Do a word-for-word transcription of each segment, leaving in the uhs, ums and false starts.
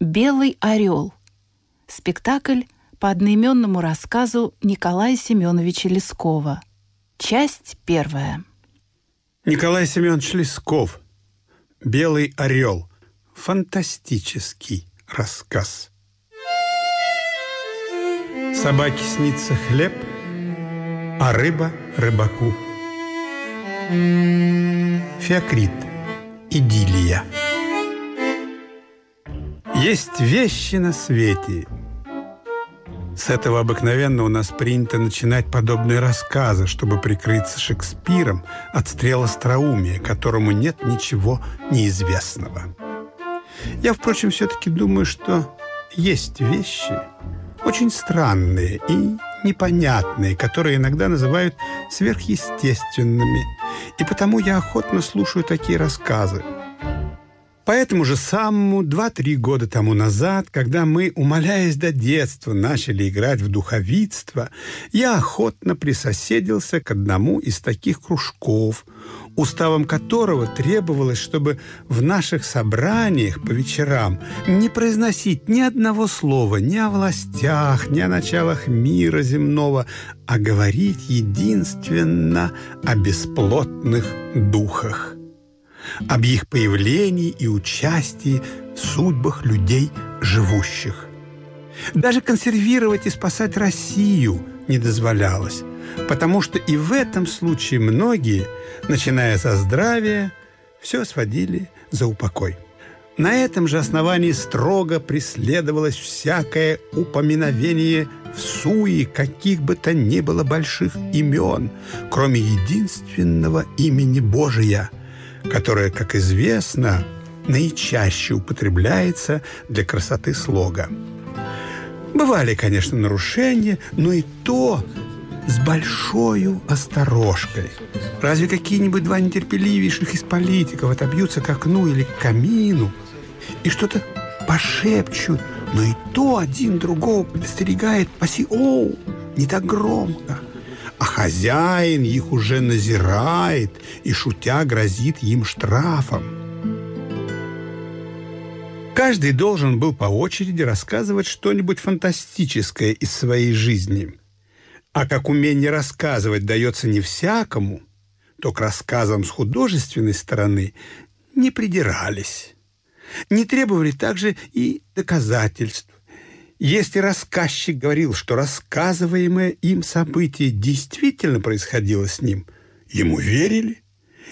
«Белый орёл» – спектакль по одноименному рассказу Николая Семеновича Лескова. Часть первая. Николай Семенович Лесков. «Белый орёл». Фантастический рассказ. Собаке снится хлеб, а рыба рыбаку. Феокрит. Идиллия. Есть вещи на свете. С этого обыкновенно у нас принято начинать подобные рассказы, чтобы прикрыться Шекспиром от стрел остроумия, которому нет ничего неизвестного. Я, впрочем, все-таки думаю, что есть вещи очень странные и непонятные, которые иногда называют сверхъестественными, и потому я охотно слушаю такие рассказы. По этому же самому два-три года тому назад, когда мы, умаляясь до детства, начали играть в духовицтво, я охотно присоседился к одному из таких кружков, уставом которого требовалось, чтобы в наших собраниях по вечерам не произносить ни одного слова ни о властях, ни о началах мира земного, а говорить единственно о бесплотных духах, об их появлении и участии в судьбах людей живущих. Даже консервировать и спасать Россию не дозволялось, потому что и в этом случае многие, начиная со здравия, все сводили за упокой. На этом же основании строго преследовалось всякое упоминовение в суе каких бы то ни было больших имен, кроме единственного имени Божия, которое, как известно, наичаще употребляется для красоты слога. Бывали, конечно, нарушения, но и то с большой осторожкой. Разве какие-нибудь два нетерпеливейших из политиков отобьются к окну или к камину и что-то пошепчут, но и то один другого предостерегает: «Паси, оу, не так громко». А хозяин их уже назирает и, шутя, грозит им штрафом. Каждый должен был по очереди рассказывать что-нибудь фантастическое из своей жизни. А как умение рассказывать дается не всякому, то к рассказам с художественной стороны не придирались. Не требовали также и доказательств. Если рассказчик говорил, что рассказываемое им событие действительно происходило с ним, ему верили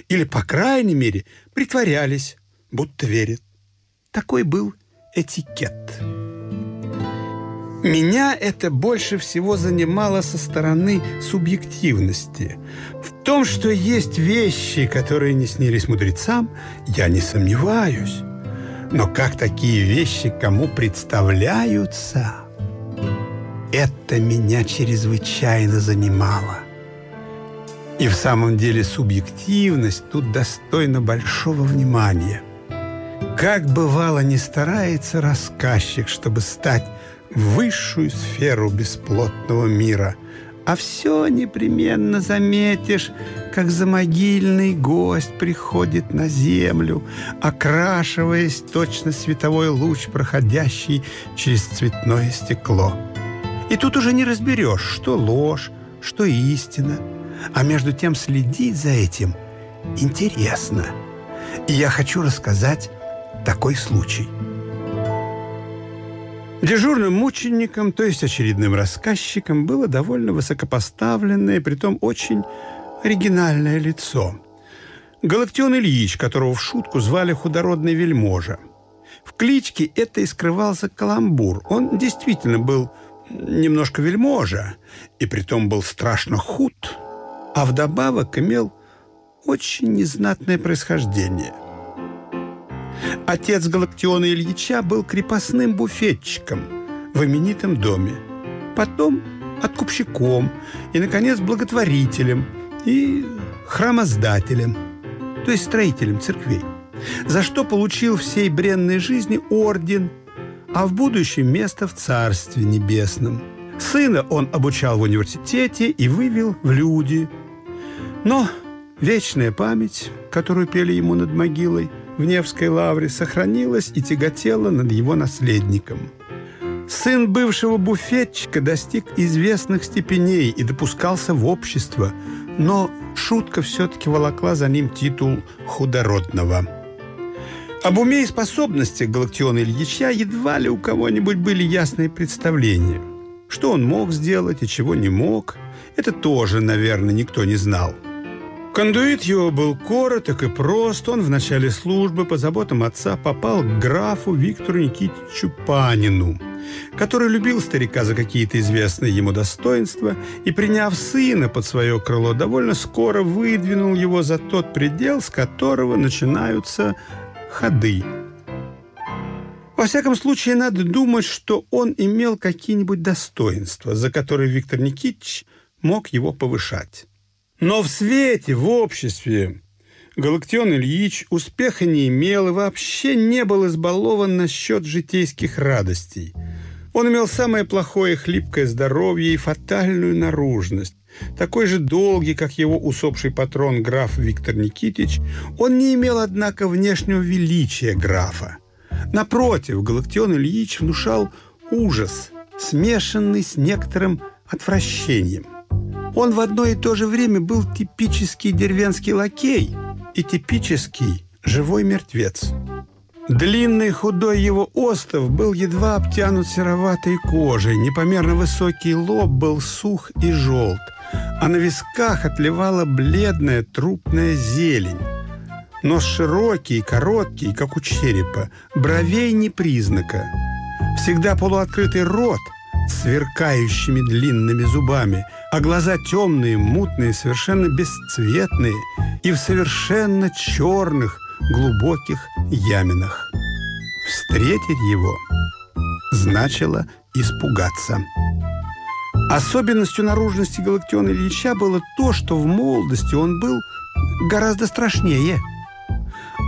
или, по крайней мере, притворялись, будто верят. Такой был этикет. Меня это больше всего занимало со стороны субъективности. В том, что есть вещи, которые не снились мудрецам, я не сомневаюсь. Но как такие вещи кому представляются, это меня чрезвычайно занимало. И в самом деле субъективность тут достойна большого внимания. Как бывало, не старается рассказчик, чтобы стать в высшую сферу бесплотного мира, а все непременно заметишь, как замогильный гость приходит на землю, окрашиваясь точно световой луч, проходящий через цветное стекло. И тут уже не разберешь, что ложь, что истина. А между тем следить за этим интересно. И я хочу рассказать такой случай. Дежурным мучеником, то есть очередным рассказчиком, было довольно высокопоставленное, притом очень оригинальное лицо. Галактион Ильич, которого в шутку звали «худородный вельможа». В кличке это и скрывался каламбур. Он действительно был немножко вельможа, и притом был страшно худ, а вдобавок имел очень незнатное происхождение. Отец Галактиона Ильича был крепостным буфетчиком в именитом доме, потом откупщиком и, наконец, благотворителем и храмоздателем, то есть строителем церквей, за что получил всей бренной жизни орден, а в будущем место в Царстве Небесном. Сына он обучал в университете и вывел в люди. Но вечная память, которую пели ему над могилой в Невской лавре, сохранилась и тяготела над его наследником. Сын бывшего буфетчика достиг известных степеней и допускался в общество, но шутка все-таки волокла за ним титул худородного. Об уме и способностях Галактиона Ильича едва ли у кого-нибудь были ясные представления. Что он мог сделать и чего не мог, это тоже, наверное, никто не знал. Кондуит его был короток и прост. Он в начале службы по заботам отца попал к графу Виктору Никитичу Панину, который любил старика за какие-то известные ему достоинства и, приняв сына под свое крыло, довольно скоро выдвинул его за тот предел, с которого начинаются ходы. Во всяком случае, надо думать, что он имел какие-нибудь достоинства, за которые Виктор Никитич мог его повышать. Но в свете, в обществе Галактион Ильич успеха не имел и вообще не был избалован насчет житейских радостей. Он имел самое плохое хлипкое здоровье и фатальную наружность. Такой же долгий, как его усопший патрон граф Виктор Никитич, он не имел, однако, внешнего величия графа. Напротив, Галактион Ильич внушал ужас, смешанный с некоторым отвращением. Он в одно и то же время был типический деревенский лакей и типический живой мертвец. Длинный худой его остов был едва обтянут сероватой кожей, непомерно высокий лоб был сух и желт, а на висках отливала бледная трупная зелень. Нос широкий и короткий, как у черепа, бровей не признака. Всегда полуоткрытый рот с сверкающими длинными зубами, а глаза темные, мутные, совершенно бесцветные и в совершенно черных, глубоких яминах. Встретить его значило испугаться. Особенностью наружности Галактиона Ильича было то, что в молодости он был гораздо страшнее,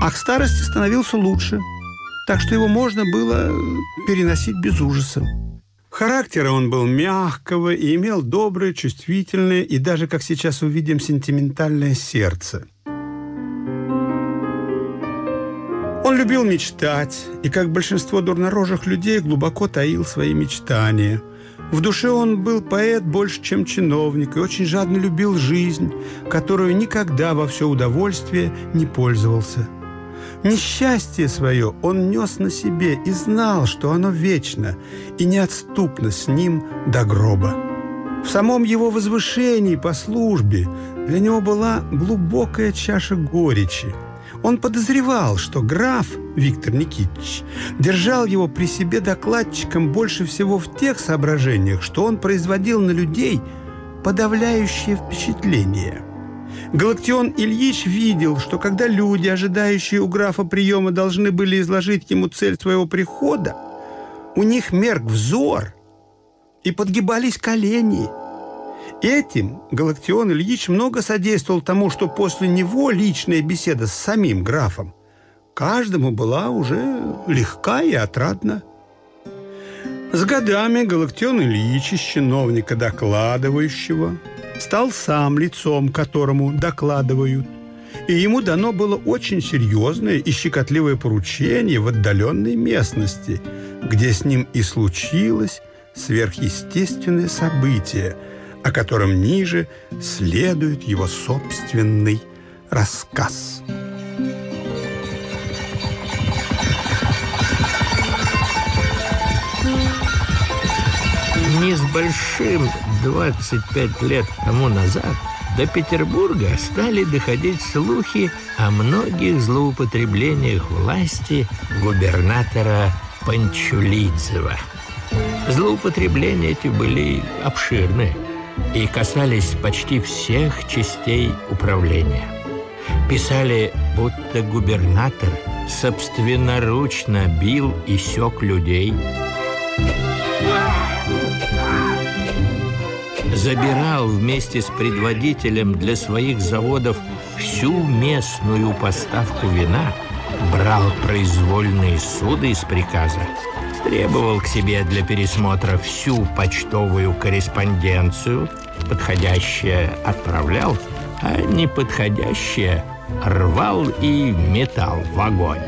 а к старости становился лучше, так что его можно было переносить без ужаса. Характера он был мягкого и имел доброе, чувствительное и даже, как сейчас увидим, сентиментальное сердце. Он любил мечтать и, как большинство дурнорожих людей, глубоко таил свои мечтания. В душе он был поэт больше, чем чиновник, и очень жадно любил жизнь, которую никогда во все удовольствие не пользовался. Несчастье свое он нес на себе и знал, что оно вечно и неотступно с ним до гроба. В самом его возвышении по службе для него была глубокая чаша горечи. Он подозревал, что граф Виктор Никитич держал его при себе докладчиком больше всего в тех соображениях, что он производил на людей подавляющее впечатление. Галактион Ильич видел, что когда люди, ожидающие у графа приема, должны были изложить ему цель своего прихода, у них мерк взор и подгибались колени. Этим Галактион Ильич много содействовал тому, что после него личная беседа с самим графом каждому была уже легка и отрадна. С годами Галактион Ильич из чиновника докладывающего стал сам лицом, которому докладывают, и ему дано было очень серьезное и щекотливое поручение в отдаленной местности, где с ним и случилось сверхъестественное событие, о котором ниже следует его собственный рассказ. Не с большим двадцать пять лет тому назад до Петербурга стали доходить слухи о многих злоупотреблениях власти губернатора Панчулидзева. Злоупотребления эти были обширны и касались почти всех частей управления. Писали, будто губернатор собственноручно бил и сёк людей, забирал вместе с предводителем для своих заводов всю местную поставку вина, брал произвольные суды из приказа, требовал к себе для пересмотра всю почтовую корреспонденцию, подходящее отправлял, а неподходящее рвал и метал в огонь.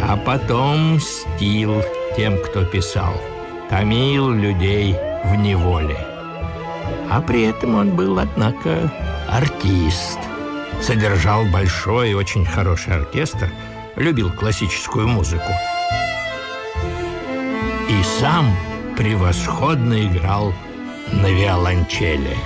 А потом мстил тем, кто писал, томил людей в неволе. А при этом он был, однако, артист. Содержал большой и очень хороший оркестр, любил классическую музыку. И сам превосходно играл на виолончели.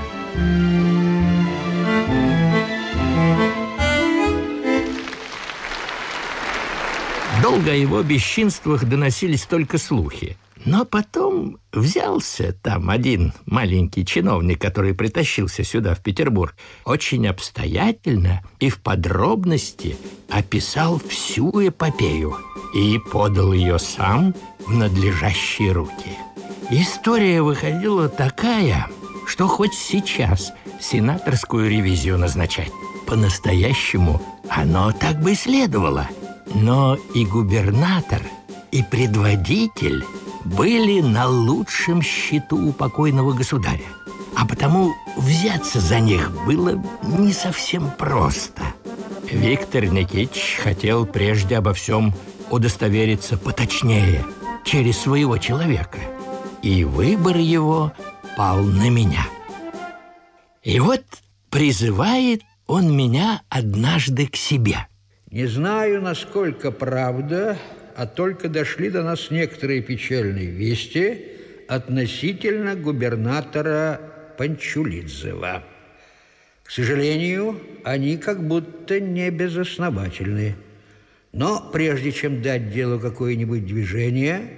Долго о его бесчинствах доносились только слухи. Но потом взялся там один маленький чиновник, который притащился сюда, в Петербург, очень обстоятельно и в подробности описал всю эпопею и подал ее сам в надлежащие руки. История выходила такая, что хоть сейчас сенаторскую ревизию назначать. По-настоящему оно так бы и следовало. Но и губернатор, и предводитель были на лучшем счету у покойного государя, а потому взяться за них было не совсем просто. Виктор Никитич хотел прежде обо всем удостовериться поточнее, через своего человека, и выбор его пал на меня. И вот призывает он меня однажды к себе. «Не знаю, насколько правда, а только дошли до нас некоторые печальные вести относительно губернатора Панчулидзева. К сожалению, они как будто не безосновательны. Но прежде чем дать делу какое-нибудь движение,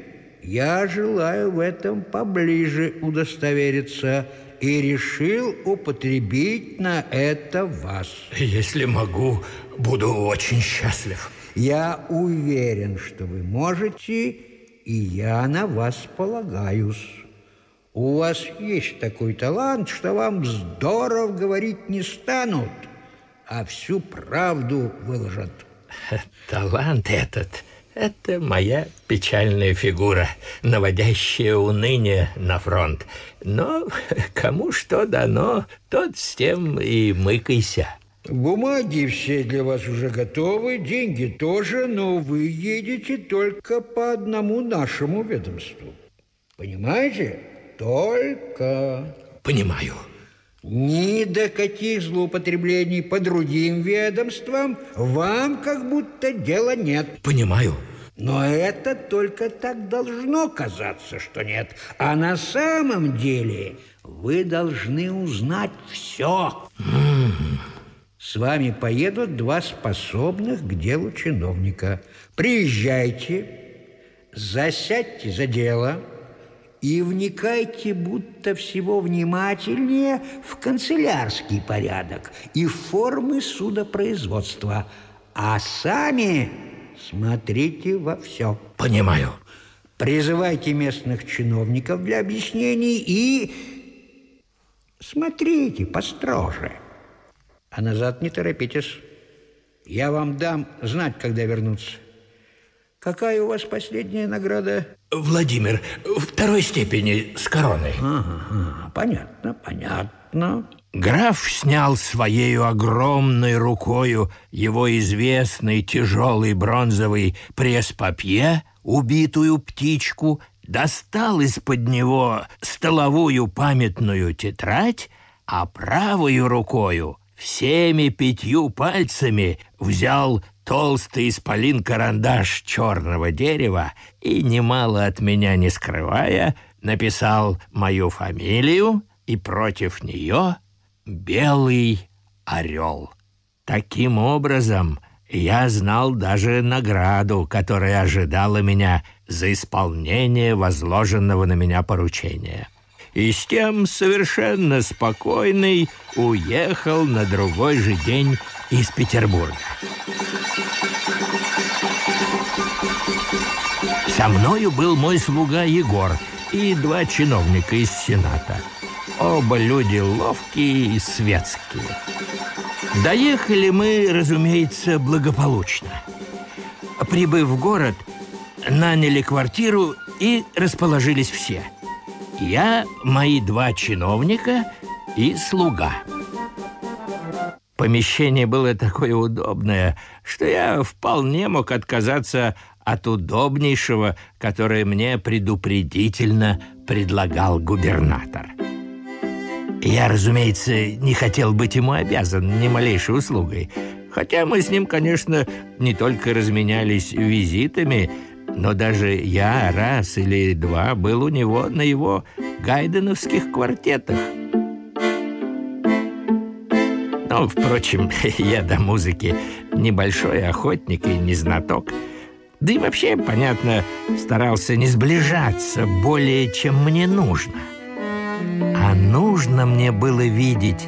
я желаю в этом поближе удостовериться и решил употребить на это вас». «Если могу, буду очень счастлив». «Я уверен, что вы можете, и я на вас полагаюсь. У вас есть такой талант, что вам здорово говорить не станут, а всю правду выложат». «Талант этот – это моя печальная фигура, наводящая уныние на фронт. Но кому что дано, тот с тем и мыкайся». «Бумаги все для вас уже готовы, деньги тоже, но вы едете только по одному нашему ведомству. Понимаете? Только...» «Понимаю». «Ни до каких злоупотреблений по другим ведомствам вам как будто дела нет». «Понимаю». «Но это только так должно казаться, что нет. А на самом деле вы должны узнать все». «С вами поедут два способных к делу чиновника. Приезжайте, засядьте за дело и вникайте будто всего внимательнее в канцелярский порядок и формы судопроизводства, а сами смотрите во все». «Понимаю». «Призывайте местных чиновников для объяснений и смотрите построже. А назад не торопитесь. Я вам дам знать, когда вернуться. Какая у вас последняя награда?» «Владимир, второй степени, с короной». «Ага, понятно, понятно». Граф снял своей огромной рукою его известный тяжелый бронзовый пресс-папье, убитую птичку, достал из-под него столовую памятную тетрадь, а правою рукою всеми пятью пальцами взял толстый исполин-карандаш черного дерева и, немало от меня не скрывая, написал мою фамилию и против нее «Белый орел. Таким образом, я знал даже награду, которая ожидала меня за исполнение возложенного на меня поручения. И с тем совершенно спокойный уехал на другой же день из Петербурга. Со мною был мой слуга Егор и два чиновника из Сената. Оба люди ловкие и светские. Доехали мы, разумеется, благополучно. Прибыв в город, наняли квартиру и расположились все. Я, мои два чиновника и слуга. Помещение было такое удобное, что я вполне мог отказаться от удобнейшего, которое мне предупредительно предлагал губернатор. Я, разумеется, не хотел быть ему обязан ни малейшей услугой, хотя мы с ним, конечно, не только разменялись визитами, но даже я раз или два был у него на его гайденовских квартетах. Но, впрочем, я до музыки небольшой охотник и не знаток. Да и вообще, понятно, старался не сближаться более, чем мне нужно. А нужно мне было видеть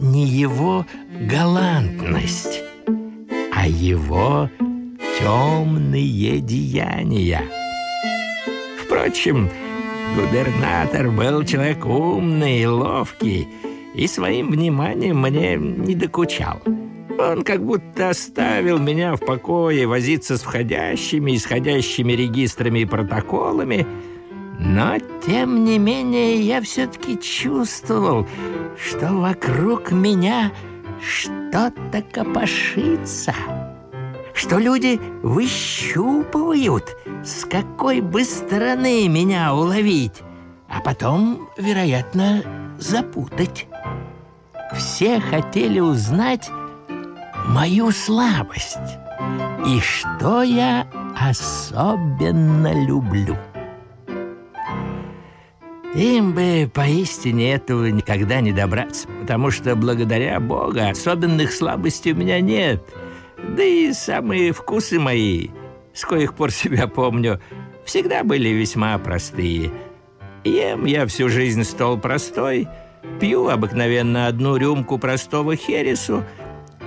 не его галантность, а его темные деяния. Впрочем, губернатор был человек умный и ловкий, и своим вниманием мне не докучал. Он как будто оставил меня в покое возиться с входящими и исходящими регистрами и протоколами, но, тем не менее, я все-таки чувствовал, что вокруг меня что-то копошится, что люди выщупывают, с какой бы стороны меня уловить, а потом, вероятно, запутать. Все хотели узнать мою слабость и что я особенно люблю. Им бы поистине этого никогда не добраться, потому что, благодаря Богу, особенных слабостей у меня нет. Да и самые вкусы мои, с коих пор себя помню, всегда были весьма простые. Ем я всю жизнь стол простой, пью обыкновенно одну рюмку простого хересу.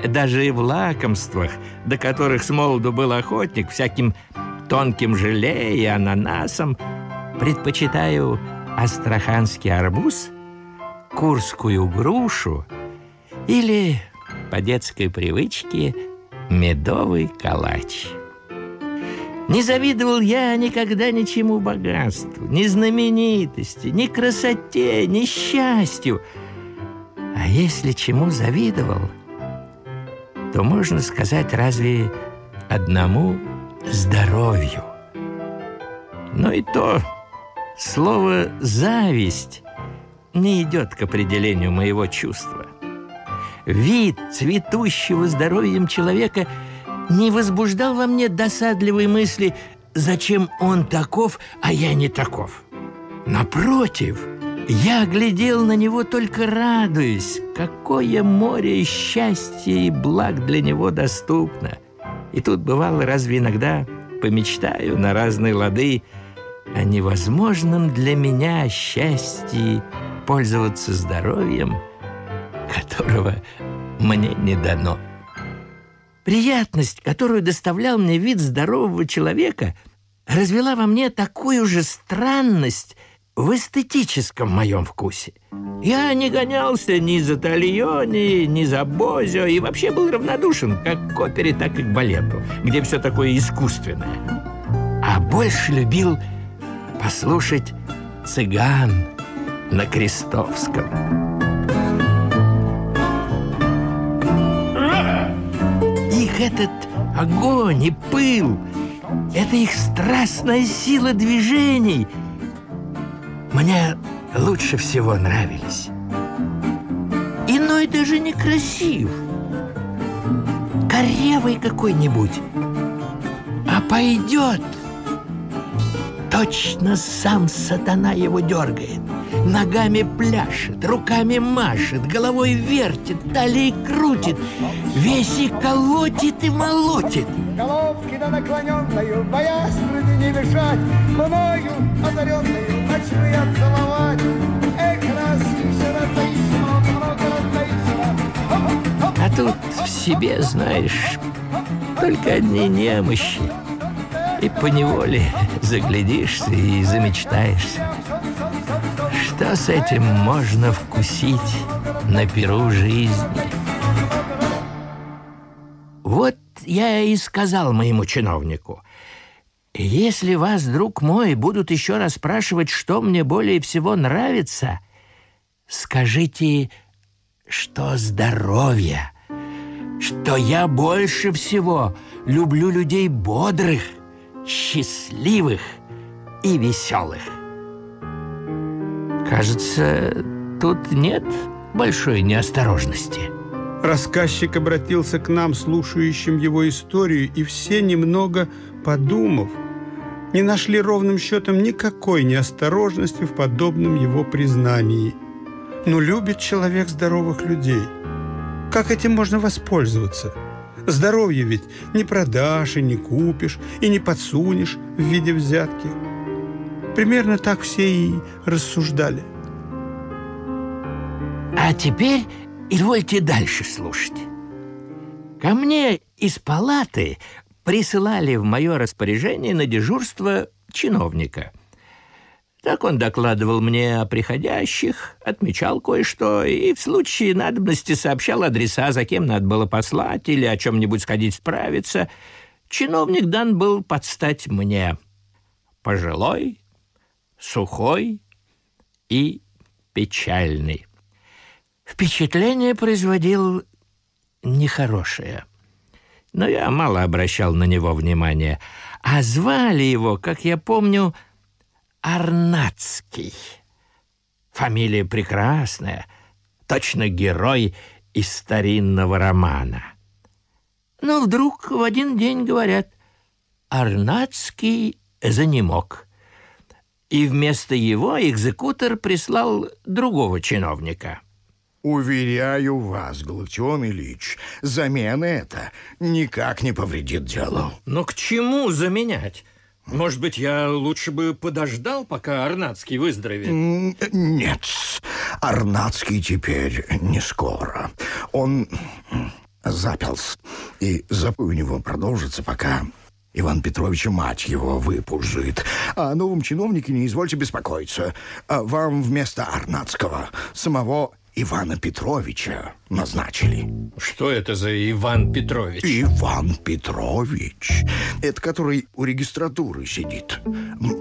Даже и в лакомствах, до которых с молоду был охотник, всяким тонким желе и ананасом, предпочитаю астраханский арбуз, курскую грушу или, по детской привычке, медовый калач. Не завидовал я никогда ничему богатству, ни знаменитости, ни красоте, ни счастью. А если чему завидовал, то можно сказать разве одному здоровью. Но и то слово «зависть» не идет к определению моего чувства. Вид цветущего здоровьем человека не возбуждал во мне досадливой мысли, зачем он таков, а я не таков. Напротив, я глядел на него, только радуясь, какое море счастья и благ для него доступно. И тут бывало, разве иногда помечтаю на разные лады о невозможном для меня счастье пользоваться здоровьем, которого мне не дано. Приятность, которую доставлял мне вид здорового человека, развела во мне такую же странность в эстетическом моем вкусе. Я не гонялся ни за Тальони, ни за Бозио, и вообще был равнодушен как к опере, так и к балету, где все такое искусственное. А больше любил послушать цыган на Крестовском. Их этот огонь и пыл, это их страстная сила движений мне лучше всего нравились. Иной даже не красив, корявый какой-нибудь, а пойдет, то Точно сам сатана его дергает. Ногами пляшет, руками машет, головой вертит, талией крутит. Весь и колотит, и молотит. Головки на наклоненную, боясь вроде не дышать, мною озаренную хочу я целовать. Эх, раз еще раз таисила, много раз таисила. А тут в себе, знаешь, только одни немощи. И поневоле заглядишься и замечтаешься. Что с этим можно вкусить на перу жизни? Вот я и сказал моему чиновнику: если вас, друг мой, будут еще раз спрашивать, что мне более всего нравится, скажите, что здоровье, что я больше всего люблю людей бодрых, счастливых и веселых. Кажется, тут нет большой неосторожности. Рассказчик обратился к нам, слушающим его историю, и все, немного подумав, не нашли ровным счетом никакой неосторожности в подобном его признании. Но любит человек здоровых людей. Как этим можно воспользоваться? Здоровье ведь не продашь и не купишь, и не подсунешь в виде взятки. Примерно так все и рассуждали. А теперь извольте дальше слушать. Ко мне из палаты присылали в мое распоряжение на дежурство чиновника. Так он докладывал мне о приходящих, отмечал кое-что и в случае надобности сообщал адреса, за кем надо было послать или о чем-нибудь сходить справиться. Чиновник дан был под стать мне. Пожилой, сухой и печальный. Впечатление производил нехорошее. Но я мало обращал на него внимания. А звали его, как я помню, Арнацкий. Фамилия прекрасная, точно герой из старинного романа. Но вдруг в один день говорят: Арнацкий занемог. И вместо его экзекутор прислал другого чиновника. Уверяю вас, Галактион Ильич, замена эта никак не повредит делу. Но к чему заменять? Может быть, я лучше бы подождал, пока Арнацкий выздоровеет? Нет, Арнацкий теперь не скоро. Он запился, и запой у него продолжится, пока Иван Петрович, мать его, выпужит. О новом чиновнике не извольте беспокоиться. Вам вместо Арнацкого самого Ивана Петровича назначили. Что это за Иван Петрович? Иван Петрович. Это который у регистратуры сидит.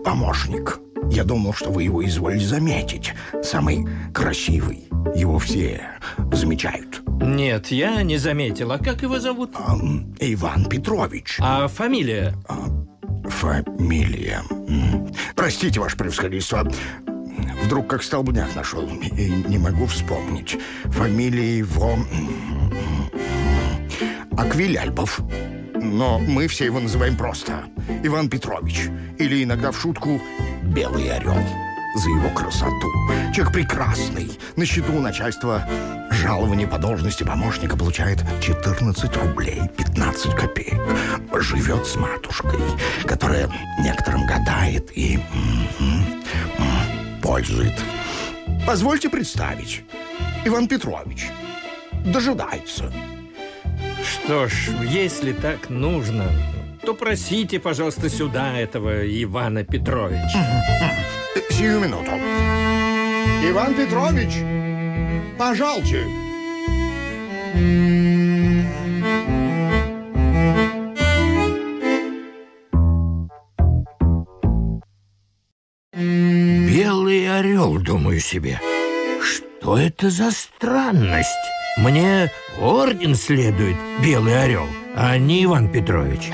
Помощник. Я думал, что вы его изволили заметить. Самый красивый. Его все замечают. Нет, я не заметил. А как его зовут? А, Иван Петрович. А фамилия? А, фамилия. Простите, ваше превосходительство. Вдруг как столбняк нашел, и не могу вспомнить. Фамилия его Аквиляльбов. Но мы все его называем просто Иван Петрович. Или иногда в шутку Белый орёл. За его красоту. Человек прекрасный. На счету у начальства жалование по должности помощника получает четырнадцать рублей пятнадцать копеек. Живет с матушкой, которая некоторым гадает и пользует. Позвольте представить. Иван Петрович дожидается. Что ж, если так нужно, то просите, пожалуйста, сюда этого Ивана Петровича. Сию минуту. Иван Петрович, пожалуйте. Думаю себе, что это за странность? Мне орден следует Белый орел, а не Иван Петрович.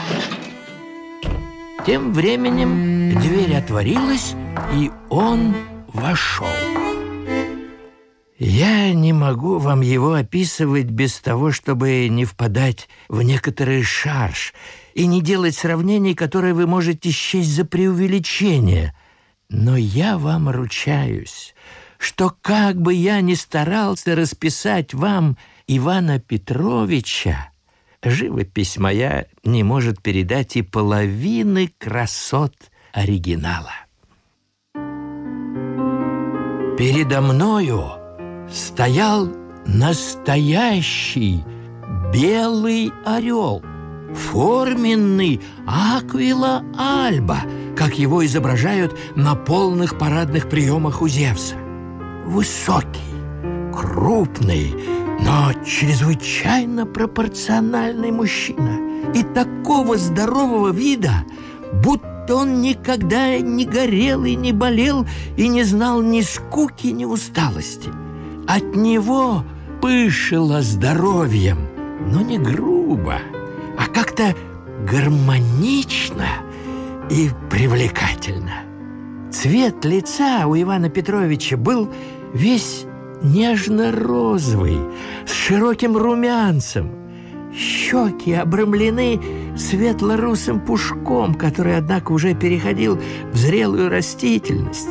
Тем временем дверь отворилась, и он вошел. Я не могу вам его описывать без того, чтобы не впадать в некоторый шарж и не делать сравнений, которые вы можете счесть за преувеличение. Но я вам ручаюсь, что как бы я ни старался расписать вам Ивана Петровича, живопись моя не может передать и половины красот оригинала. Передо мною стоял настоящий белый орел, форменный аквила альба, как его изображают на полных парадных приемах у Зевса. Высокий, крупный, но чрезвычайно пропорциональный мужчина и такого здорового вида, будто он никогда не горел и не болел и не знал ни скуки, ни усталости. От него пышело здоровьем, но не грубо, а как-то гармонично и привлекательно. Цвет лица у Ивана Петровича был весь нежно-розовый, с широким румянцем. Щеки обрамлены светло-русым пушком, который, однако, уже переходил в зрелую растительность.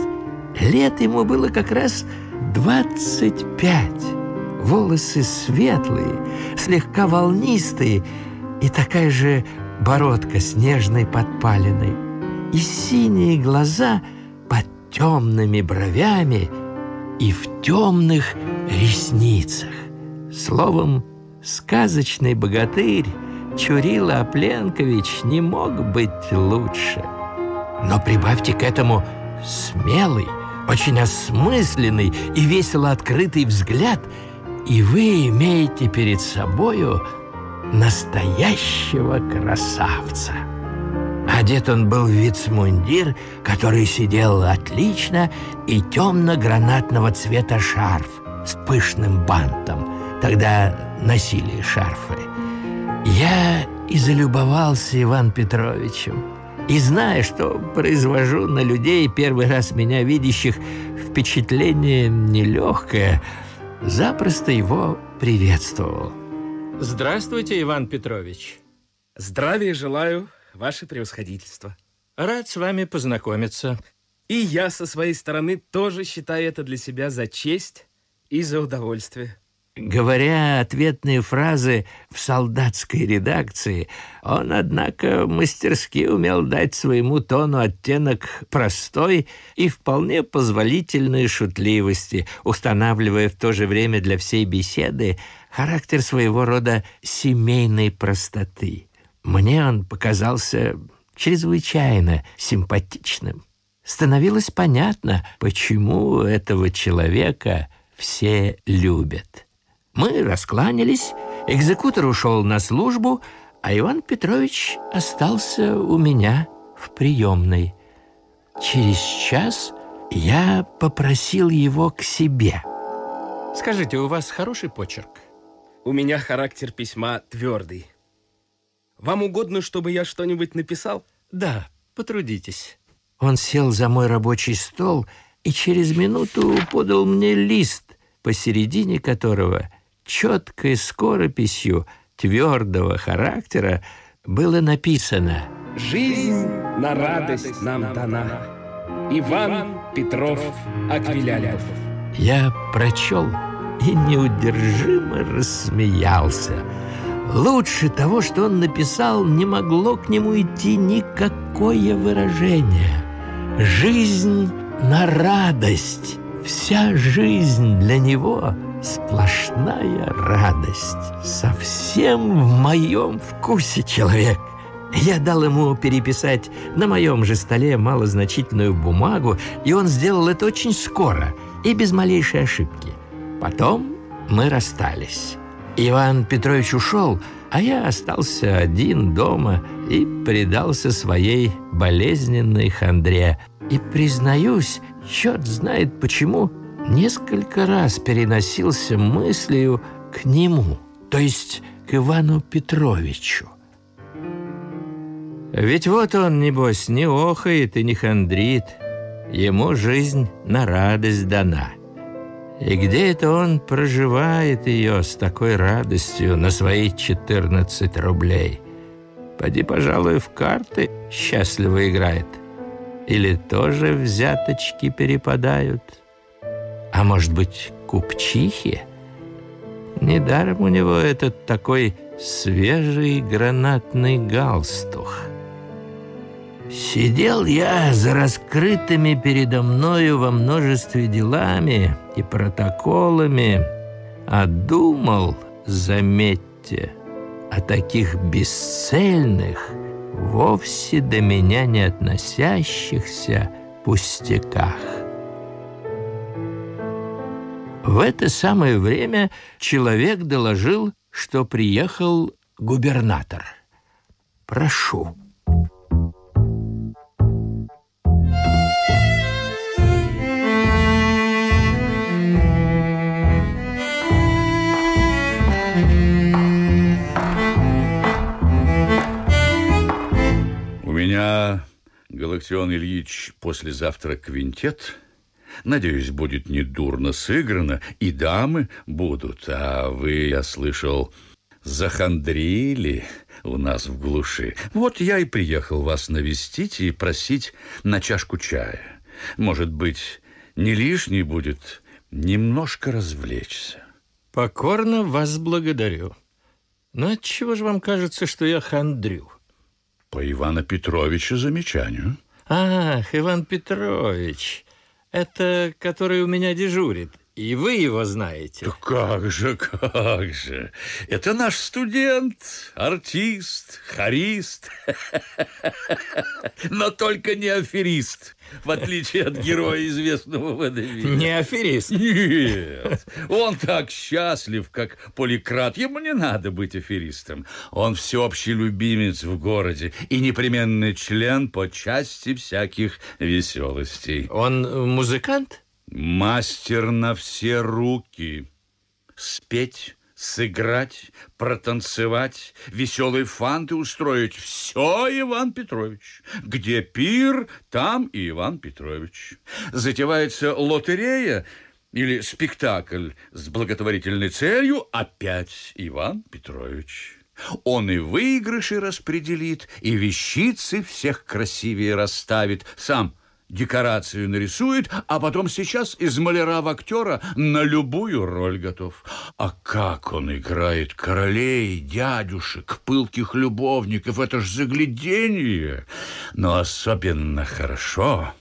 Лет ему было как раз двадцать пять. Волосы светлые, слегка волнистые, и такая же бородка с нежной подпалиной, и синие глаза под темными бровями и в темных ресницах. Словом, сказочный богатырь Чурила Апленкович не мог быть лучше. Но прибавьте к этому смелый, очень осмысленный и весело открытый взгляд, и вы имеете перед собою настоящего красавца. Одет он был в вицмундир, который сидел отлично, и темно-гранатного цвета шарф с пышным бантом. Тогда носили шарфы. Я и залюбовался Иван Петровичем. И зная, что произвожу на людей, первый раз меня видящих, впечатление нелегкое, запросто его приветствовал. Здравствуйте, Иван Петрович. Здравия желаю, ваше превосходительство. Рад с вами познакомиться. И я со своей стороны тоже считаю это для себя за честь и за удовольствие. Говоря ответные фразы в солдатской редакции, он, однако, мастерски умел дать своему тону оттенок простой и вполне позволительной шутливости, устанавливая в то же время для всей беседы характер своего рода семейной простоты. Мне он показался чрезвычайно симпатичным. Становилось понятно, почему этого человека все любят. Мы раскланялись, экзекутор ушел на службу, а Иван Петрович остался у меня в приемной. Через час я попросил его к себе. Скажите, у вас хороший почерк? У меня характер письма твердый. Вам угодно, чтобы я что-нибудь написал? Да, потрудитесь. Он сел за мой рабочий стол и через минуту подал мне лист, посередине которого четкой скорописью твердого характера было написано: «Жизнь на радость нам дана. Иван Петров Аквиляльбов». Я прочел и неудержимо рассмеялся. Лучше того, что он написал, не могло к нему идти никакое выражение. «Жизнь на радость». Вся жизнь для него сплошная радость. Совсем в моем вкусе человек. Я дал ему переписать на моем же столе малозначительную бумагу, и он сделал это очень скоро и без малейшей ошибки. Потом мы расстались. Иван Петрович ушел, а я остался один дома и предался своей болезненной хандре. И, признаюсь, черт знает почему, несколько раз переносился мыслью к нему, то есть к Ивану Петровичу. Ведь вот он, небось, не охает и не хандрит. Ему жизнь на радость дана. И где это он проживает ее с такой радостью на свои четырнадцать рублей? Поди, пожалуй, в карты счастливо играет. Или тоже взяточки перепадают. А может быть, купчихи? Недаром у него этот такой свежий гранатный галстух. Сидел я за раскрытыми передо мною во множестве делами и протоколами, а думал, заметьте, о таких бесцельных, вовсе до меня не относящихся пустяках. В это самое время человек доложил, что приехал губернатор. «Прошу». У меня, Галактион Ильич, послезавтра квинтет. Надеюсь, будет недурно сыграно, и дамы будут. А вы, я слышал, захандрили у нас в глуши. Вот я и приехал вас навестить и просить на чашку чая. Может быть, не лишней будет немножко развлечься. Покорно вас благодарю. Но отчего же вам кажется, что я хандрю? По Ивана Петровича замечанию. Ах, Иван Петрович... Это который у меня дежурит, и вы его знаете. Да как же, как же. Это наш студент, артист, хорист. Но только не аферист, в отличие от героя, известного в этом мире. Не аферист? Нет. Он так счастлив, как Поликрат. Ему не надо быть аферистом. Он всеобщий любимец в городе и непременный член по части всяких веселостей. Он музыкант? Мастер на все руки. Спеть, сыграть, протанцевать, веселые фанты устроить. Все, Иван Петрович. Где пир, там и Иван Петрович. Затевается лотерея или спектакль с благотворительной целью, опять Иван Петрович. Он и выигрыши распределит, и вещицы всех красивее расставит. Сам декорацию нарисует, а потом сейчас из маляра в актера на любую роль готов. А как он играет королей, дядюшек, пылких любовников, это ж загляденье. Но особенно хорошо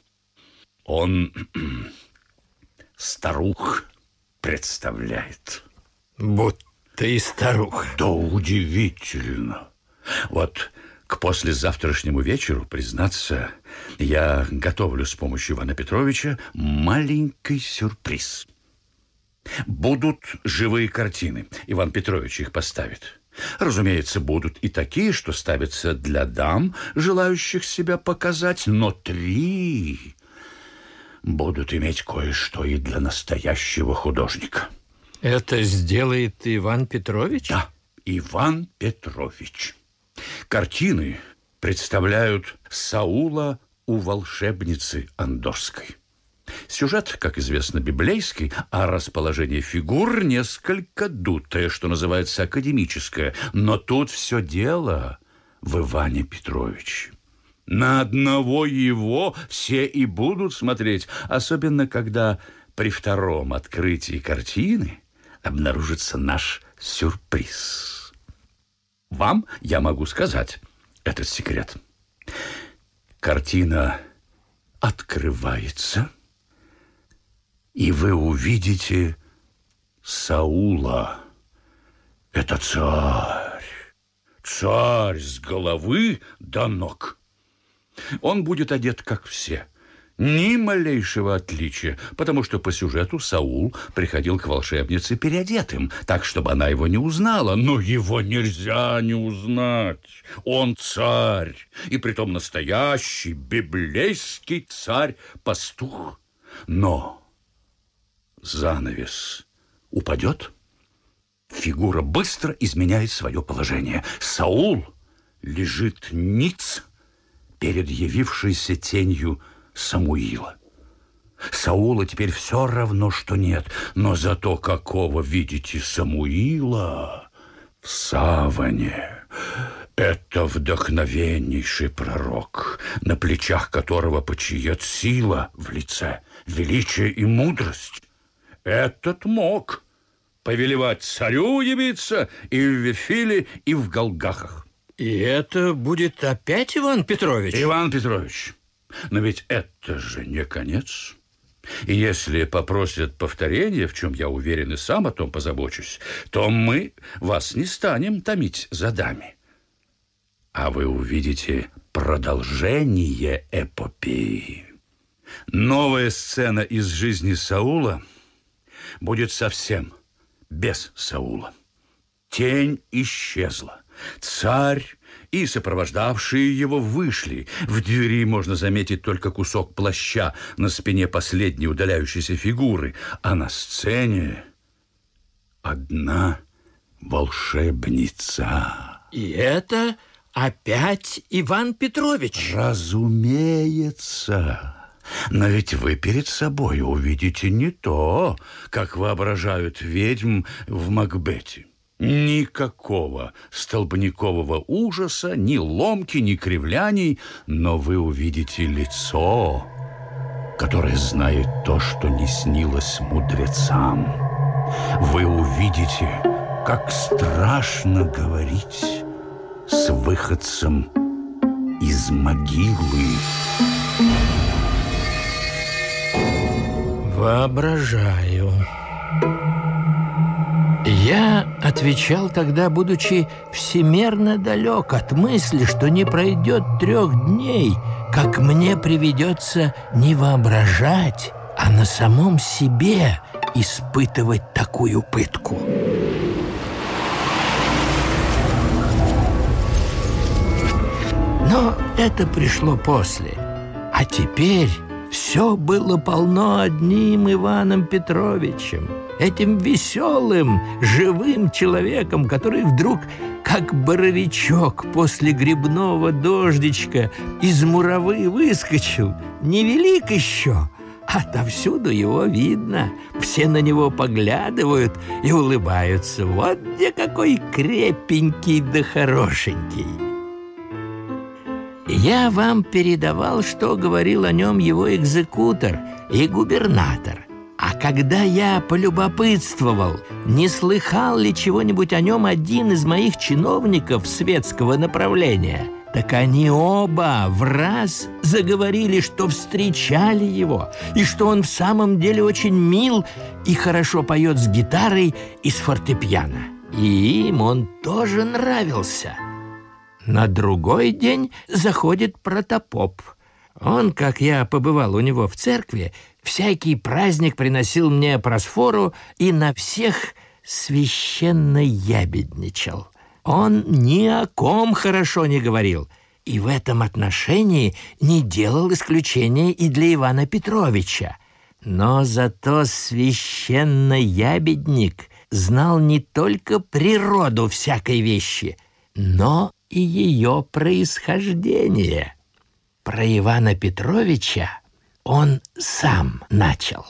он старух представляет. Будто и старух. Да удивительно. Вот... К послезавтрашнему вечеру, признаться, я готовлю с помощью Ивана Петровича маленький сюрприз. Будут живые картины. Иван Петрович их поставит. Разумеется, будут и такие, что ставятся для дам, желающих себя показать, но три будут иметь кое-что и для настоящего художника. Это сделает Иван Петрович? Да, Иван Петрович. Картины представляют Саула у волшебницы Андорской. Сюжет, как известно, библейский, а расположение фигур несколько дутое, что называется академическое. Но тут все дело в Иване Петровиче. На одного его все и будут смотреть, особенно когда при втором открытии картины обнаружится наш сюрприз. Вам я могу сказать этот секрет. Картина открывается, и вы увидите Саула. Это царь. Царь с головы до ног. Он будет одет, как все. Ни малейшего отличия, потому что по сюжету Саул приходил к волшебнице переодетым, так, чтобы она его не узнала. Но его нельзя не узнать. Он царь, и притом настоящий библейский царь-пастух. Но занавес упадет, фигура быстро изменяет свое положение. Саул лежит ниц перед явившейся тенью Самуила. Саула теперь все равно, что нет, но зато какого видите Самуила в саване. Это вдохновеннейший пророк, на плечах которого почиет сила в лице, величие и мудрость. Этот мог повелевать царю явиться и в Вифиле, и в Голгахах. И это будет опять Иван Петрович? Иван Петрович. Но ведь это же не конец. И если попросят повторения, в чем я уверен и сам о том позабочусь, то мы вас не станем томить задами. А вы увидите продолжение эпопеи. Новая сцена из жизни Саула будет совсем без Саула. Тень исчезла. Царь и сопровождавшие его вышли. В двери можно заметить только кусок плаща на спине последней удаляющейся фигуры, а на сцене одна волшебница. И это опять Иван Петрович? Разумеется. Но ведь вы перед собой увидите не то, как воображают ведьм в Макбете. Никакого столбникового ужаса, ни ломки, ни кривляний, но вы увидите лицо, которое знает то, что не снилось мудрецам. Вы увидите, как страшно говорить с выходцем из могилы. Воображаю. Я отвечал тогда, будучи всемерно далек от мысли, что не пройдет трех дней, как мне приведется не воображать, а на самом себе испытывать такую пытку. Но это пришло после. А теперь все было полно одним Иваном Петровичем, этим веселым, живым человеком, который вдруг, как боровичок после грибного дождичка, из муравы выскочил. Невелик еще, отовсюду его видно. Все на него поглядывают и улыбаются. Вот где какой крепенький да хорошенький. Я вам передавал, что говорил о нем его экзекутор и губернатор. А когда я полюбопытствовал, не слыхал ли чего-нибудь о нем один из моих чиновников светского направления, так они оба в раз заговорили, что встречали его, и что он в самом деле очень мил и хорошо поет с гитарой и с фортепиано. И им он тоже нравился. На другой день заходит протопоп. Он, как я побывал у него в церкви, всякий праздник приносил мне просфору и на всех священно ябедничал. Он ни о ком хорошо не говорил, и в этом отношении не делал исключения и для Ивана Петровича. Но зато священно ябедник знал не только природу всякой вещи, но и ее происхождение. Про Ивана Петровича он сам начал.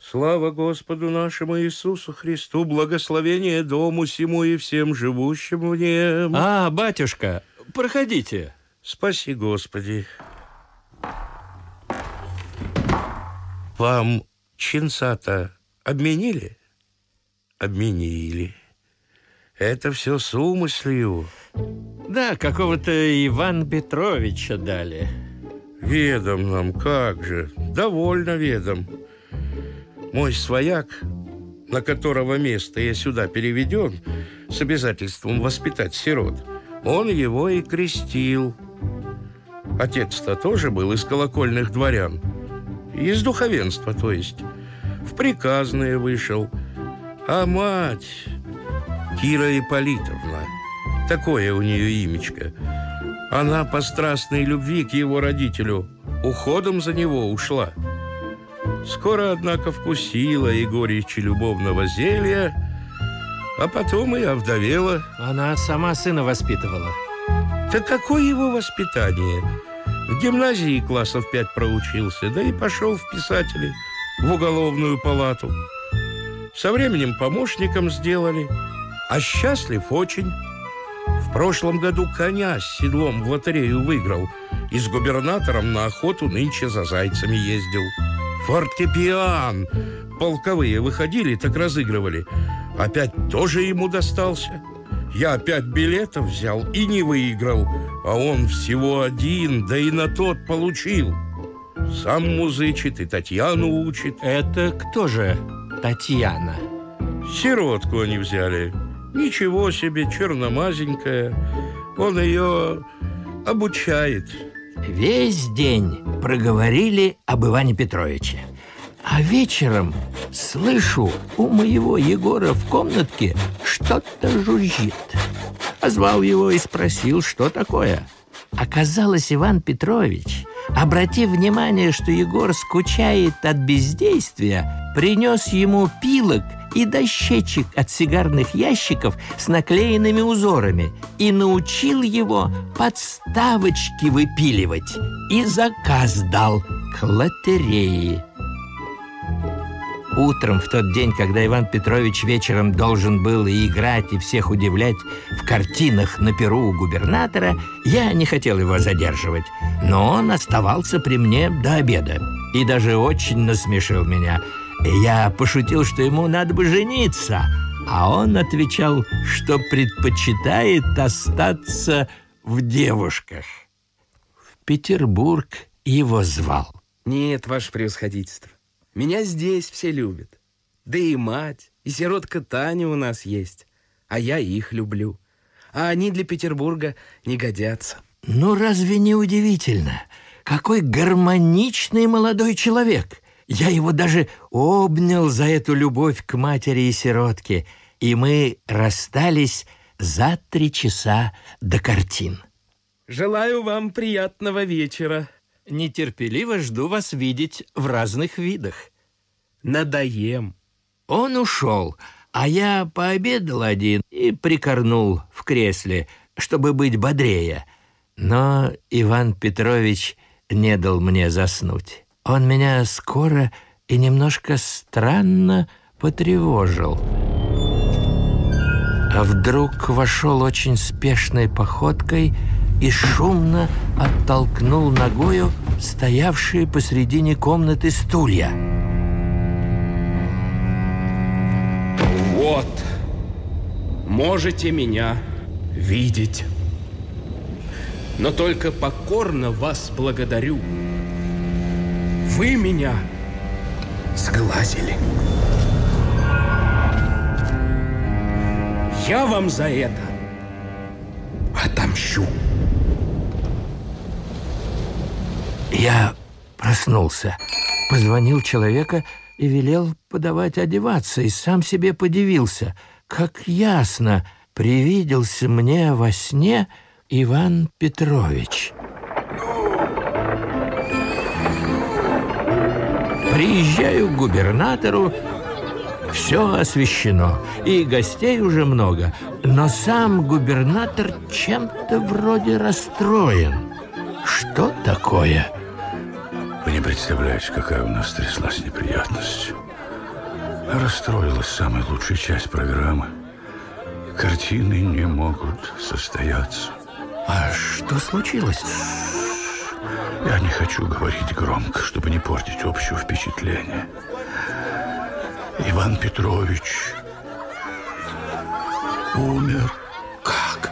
Слава Господу нашему Иисусу Христу, благословение дому сему и всем живущим в нем. А, батюшка, проходите. Спаси Господи. Вам чинца-то обменили? Обменили. Это все с умыслью. Да, какого-то Ивана Петровича дали. Ведом нам, как же, довольно ведом. Мой свояк, на которого место я сюда переведен, с обязательством воспитать сирот, он его и крестил. Отец-то тоже был из колокольных дворян, из духовенства, то есть. В приказные вышел. А мать... Кира Ипполитовна, такое у нее имечко. Она по страстной любви к его родителю уходом за него ушла. Скоро, однако, вкусила и горечи любовного зелья, а потом и овдовела. Она сама сына воспитывала. Да какое его воспитание? В гимназии классов пять проучился, да и пошел в писатели, в уголовную палату. Со временем помощником сделали. А счастлив очень. В прошлом году коня с седлом в лотерею выиграл и с губернатором на охоту нынче за зайцами ездил. Фортепиан! Полковые выходили, так разыгрывали. Опять тоже ему достался. Я опять билетов взял и не выиграл, а он всего один, да и на тот получил. Сам музычит и Татьяну учит. Это кто же Татьяна? Сиротку они взяли. Ничего себе, черномазенькая. Он ее обучает. Весь день проговорили об Иване Петровиче. А вечером слышу, у моего Егора в комнатке что-то жужжит. Позвал его и спросил, что такое. Оказалось, Иван Петрович, обратив внимание, что Егор скучает от бездействия, принес ему пилок и дощечек от сигарных ящиков с наклеенными узорами и научил его подставочки выпиливать и заказ дал к лотерее. Утром, в тот день, когда Иван Петрович вечером должен был и играть, и всех удивлять в картинах на перу у губернатора, я не хотел его задерживать, но он оставался при мне до обеда и даже очень насмешил меня. Я пошутил, что ему надо бы жениться, а он отвечал, что предпочитает остаться в девушках. В Петербург его звал. Нет, ваше превосходительство. Меня здесь все любят. Да и мать, и сиротка Таня у нас есть. А я их люблю. А они для Петербурга не годятся. Ну, разве не удивительно? Какой гармоничный молодой человек! Я его даже обнял за эту любовь к матери и сиротке. И мы расстались за три часа до картин. Желаю вам приятного вечера. Нетерпеливо жду вас видеть в разных видах. Надоем. Он ушел, а я пообедал один и прикорнул в кресле, чтобы быть бодрее. Но Иван Петрович не дал мне заснуть. Он меня скоро и немножко странно потревожил. А вдруг вошел очень спешной походкой и шумно оттолкнул ногою стоявшие посредине комнаты стулья. Вот, можете меня видеть, но только покорно вас благодарю. Вы меня сглазили. Я вам за это отомщу. Я проснулся, позвонил человека и велел подавать одеваться, и сам себе подивился, как ясно привиделся мне во сне Иван Петрович. Приезжаю к губернатору, все освещено, и гостей уже много, но сам губернатор чем-то вроде расстроен. Что такое? Вы не представляете, какая у нас тряслась неприятность. Расстроилась самая лучшая часть программы. Картины не могут состояться. А что случилось? Я не хочу говорить громко, чтобы не портить общего впечатления. Иван Петрович умер. Как?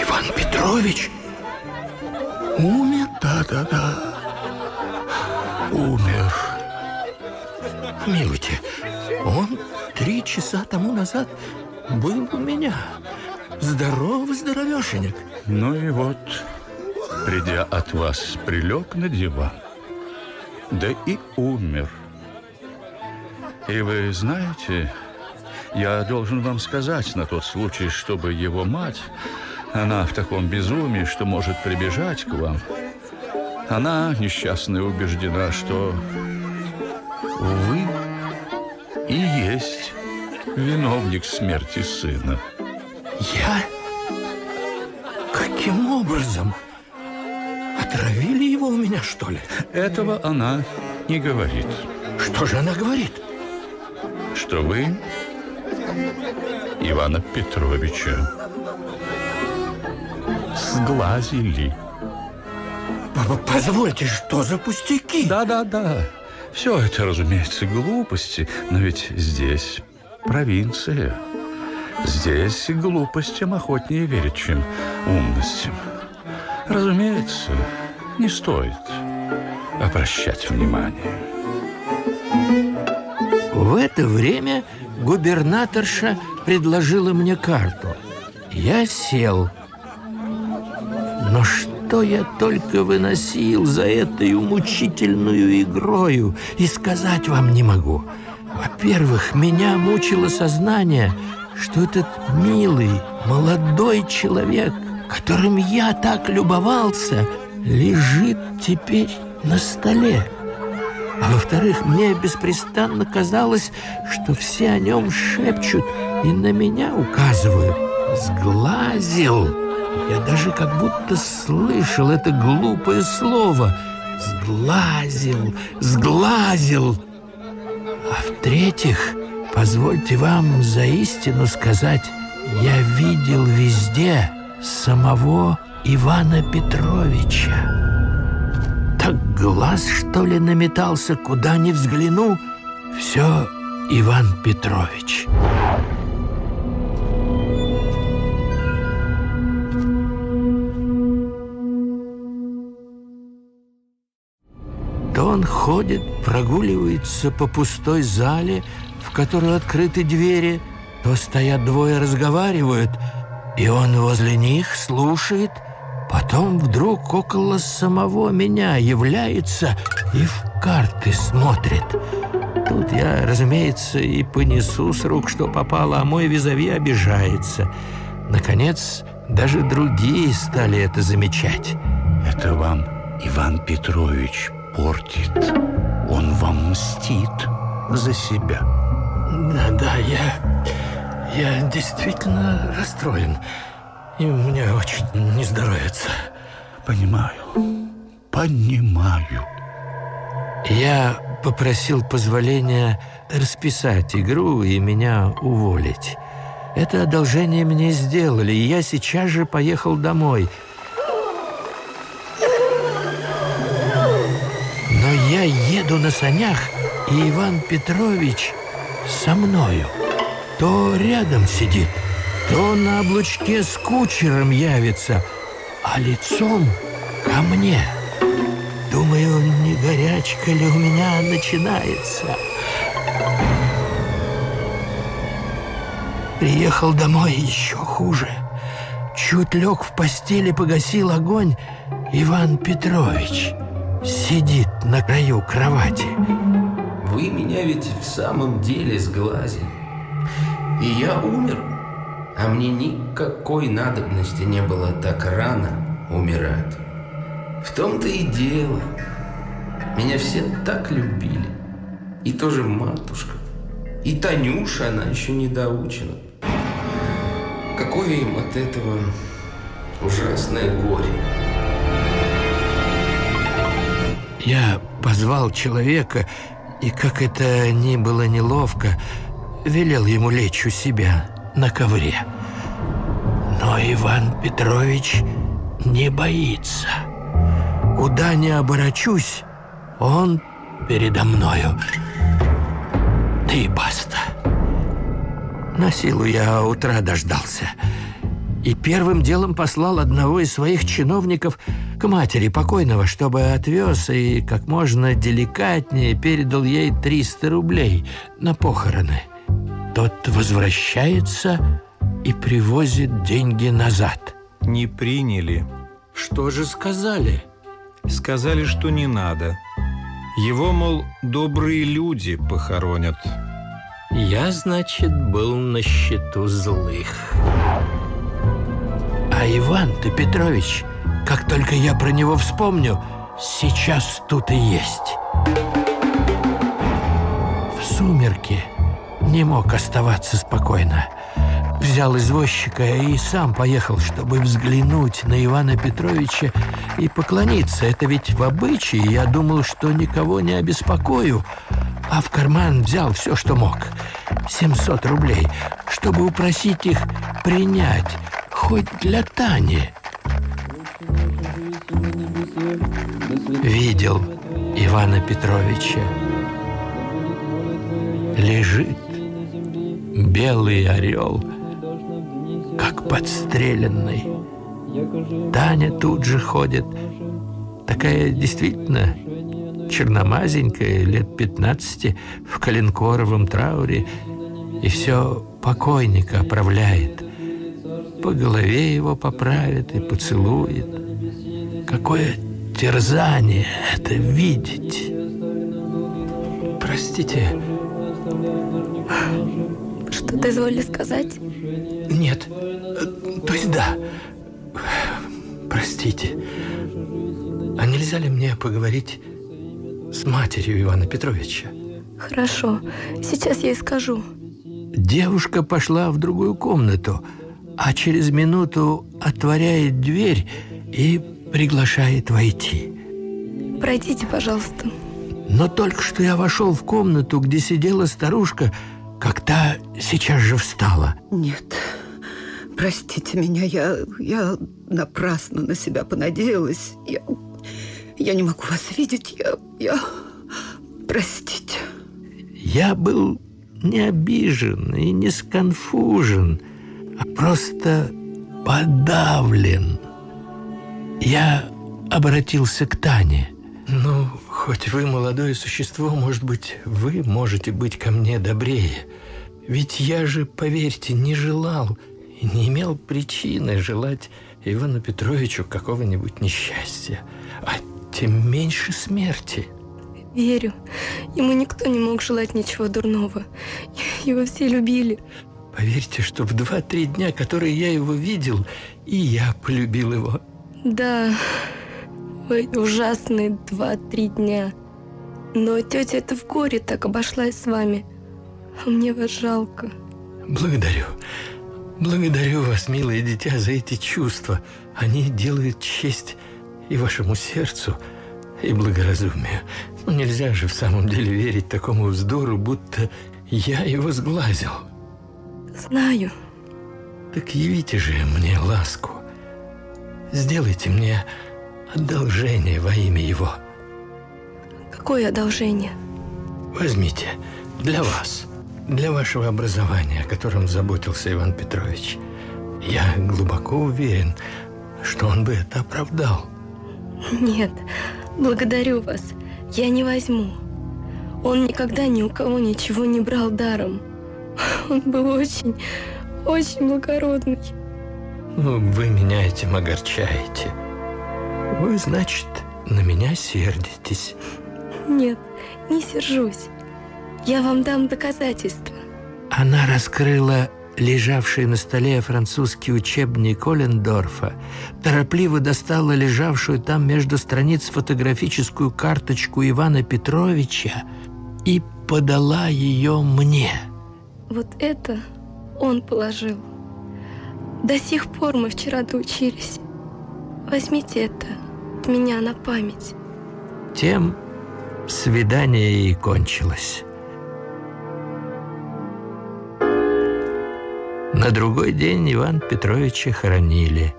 Иван Петрович? Умер? Да-да-да. Умер. Милуйте, он три часа тому назад был у меня. Здоров, здоровешенек. Ну и вот, придя от вас, прилег на диван. Да и умер. И вы знаете, я должен вам сказать на тот случай, чтобы его мать... Она в таком безумии, что может прибежать к вам. Она, несчастная, убеждена, что вы и есть виновник смерти сына. Я? Каким образом? Отравили его у меня, что ли? Этого она не говорит. Что же она говорит? Что вы Ивана Петровича. Сглазили. Позвольте, что за пустяки? Да-да-да. Все это, разумеется, глупости, но ведь здесь провинция. Здесь глупостям охотнее верить, чем умностям. Разумеется, не стоит обращать внимание. В это время губернаторша предложила мне карту. Я сел. Но что я только выносил за этой мучительную игрою, и сказать вам не могу. Во-первых, меня мучило сознание, что этот милый, молодой человек, которым я так любовался, лежит теперь на столе. А во-вторых, мне беспрестанно казалось, что все о нем шепчут и на меня указывают. Сглазил. Я даже как будто слышал это глупое слово. Сглазил, сглазил. А в-третьих, позвольте вам за истину сказать, я видел везде самого Ивана Петровича. Так глаз, что ли, наметался, куда ни взгляну, все Иван Петрович. То он ходит, прогуливается по пустой зале, в которой открыты двери, то стоят двое, разговаривают, и он возле них слушает. Потом вдруг около самого меня является и в карты смотрит. Тут я, разумеется, и понесу с рук, что попало, а мой визави обижается. Наконец, даже другие стали это замечать. Это вам Иван Петрович портит. Он вам мстит за себя. Да-да, я, я действительно расстроен. И мне очень не здоровится. Понимаю. Понимаю. Я попросил позволения расписать игру и меня уволить. Это одолжение мне сделали, и я сейчас же поехал домой. Но я еду на санях, и Иван Петрович со мною. То рядом сидит, то на облучке с кучером явится, а лицом ко мне. Думаю, не горячка ли у меня начинается. Приехал домой еще хуже. Чуть лег в постели, погасил огонь. Иван Петрович сидит на краю кровати. Вы меня ведь в самом деле сглазили. И я умер. А мне никакой надобности не было так рано умирать. В том-то и дело. Меня все так любили. И тоже матушка. И Танюша, она еще не доучена. Какое им от этого ужасное горе. Я позвал человека, и как это ни было неловко, велел ему лечь у себя на ковре. Но Иван Петрович не боится. Куда ни оборачусь, он передо мною. Да и баста. На силу я утра дождался. И первым делом послал одного из своих чиновников к матери покойного, чтобы отвез и как можно деликатнее передал ей триста рублей на похороны. Тот возвращается и привозит деньги назад. Не приняли. Что же сказали? Сказали, что не надо. Его, мол, добрые люди похоронят. Я, значит, был на счету злых. А Иван-то Петрович, как только я про него вспомню, сейчас тут и есть. В сумерки не мог оставаться спокойно. Взял извозчика и сам поехал, чтобы взглянуть на Ивана Петровича и поклониться. Это ведь в обычае. Я думал, что никого не обеспокою. а в карман взял все, что мог. семьсот рублей, чтобы упросить их принять, хоть для Тани. Видел Ивана Петровича. Лежит белый орел, как подстреленный. Таня тут же ходит, такая действительно черномазенькая, лет пятнадцати, в коленкоровом трауре, и все покойника оправляет. По голове его поправит и поцелует. Какое терзание это видеть! Простите. Что-то изволили сказать? Нет. То есть да. Простите. А нельзя ли мне поговорить с матерью Ивана Петровича? Хорошо. Сейчас я и скажу. Девушка пошла в другую комнату, а через минуту отворяет дверь и приглашает войти. Пройдите, пожалуйста. Но только что я вошел в комнату, где сидела старушка, как та сейчас же встала. Нет, простите меня, я, я напрасно на себя понадеялась. Я, я не могу вас видеть, я, я... Простите. Я был не обижен и не сконфужен, а просто подавлен. Я обратился к Тане. Ну, хоть вы молодое существо, может быть, вы можете быть ко мне добрее. Ведь я же, поверьте, не желал и не имел причины желать Ивану Петровичу какого-нибудь несчастья, а тем меньше смерти. Верю. Ему никто не мог желать ничего дурного. Его все любили. Поверьте, что в два-три дня, которые я его видел, и я полюбил его. Да, ой, ужасные два-три дня. Но тетя это в горе так обошлась с вами. А мне вас жалко. Благодарю. Благодарю вас, милое дитя, за эти чувства. Они делают честь и вашему сердцу, и благоразумию. Ну, нельзя же в самом деле верить такому вздору, будто я его сглазил. Знаю. Так явите же мне ласку. Сделайте мне одолжение во имя его. Какое одолжение? Возьмите. Для вас. Для вашего образования, о котором заботился Иван Петрович. Я глубоко уверен, что он бы это оправдал. Нет. Благодарю вас. Я не возьму. Он никогда ни у кого ничего не брал даром. Он был очень, очень благородный. Ну, вы меня этим огорчаете. Вы, значит, на меня сердитесь. Нет, не сержусь. Я вам дам доказательства. Она раскрыла лежавший на столе французский учебник Олендорфа, торопливо достала лежавшую там между страниц фотографическую карточку Ивана Петровича и подала ее мне. Вот это он положил. До сих пор мы вчера доучились. Возьмите это от меня на память. Тем свидание и кончилось. На другой день Ивана Петровича хоронили.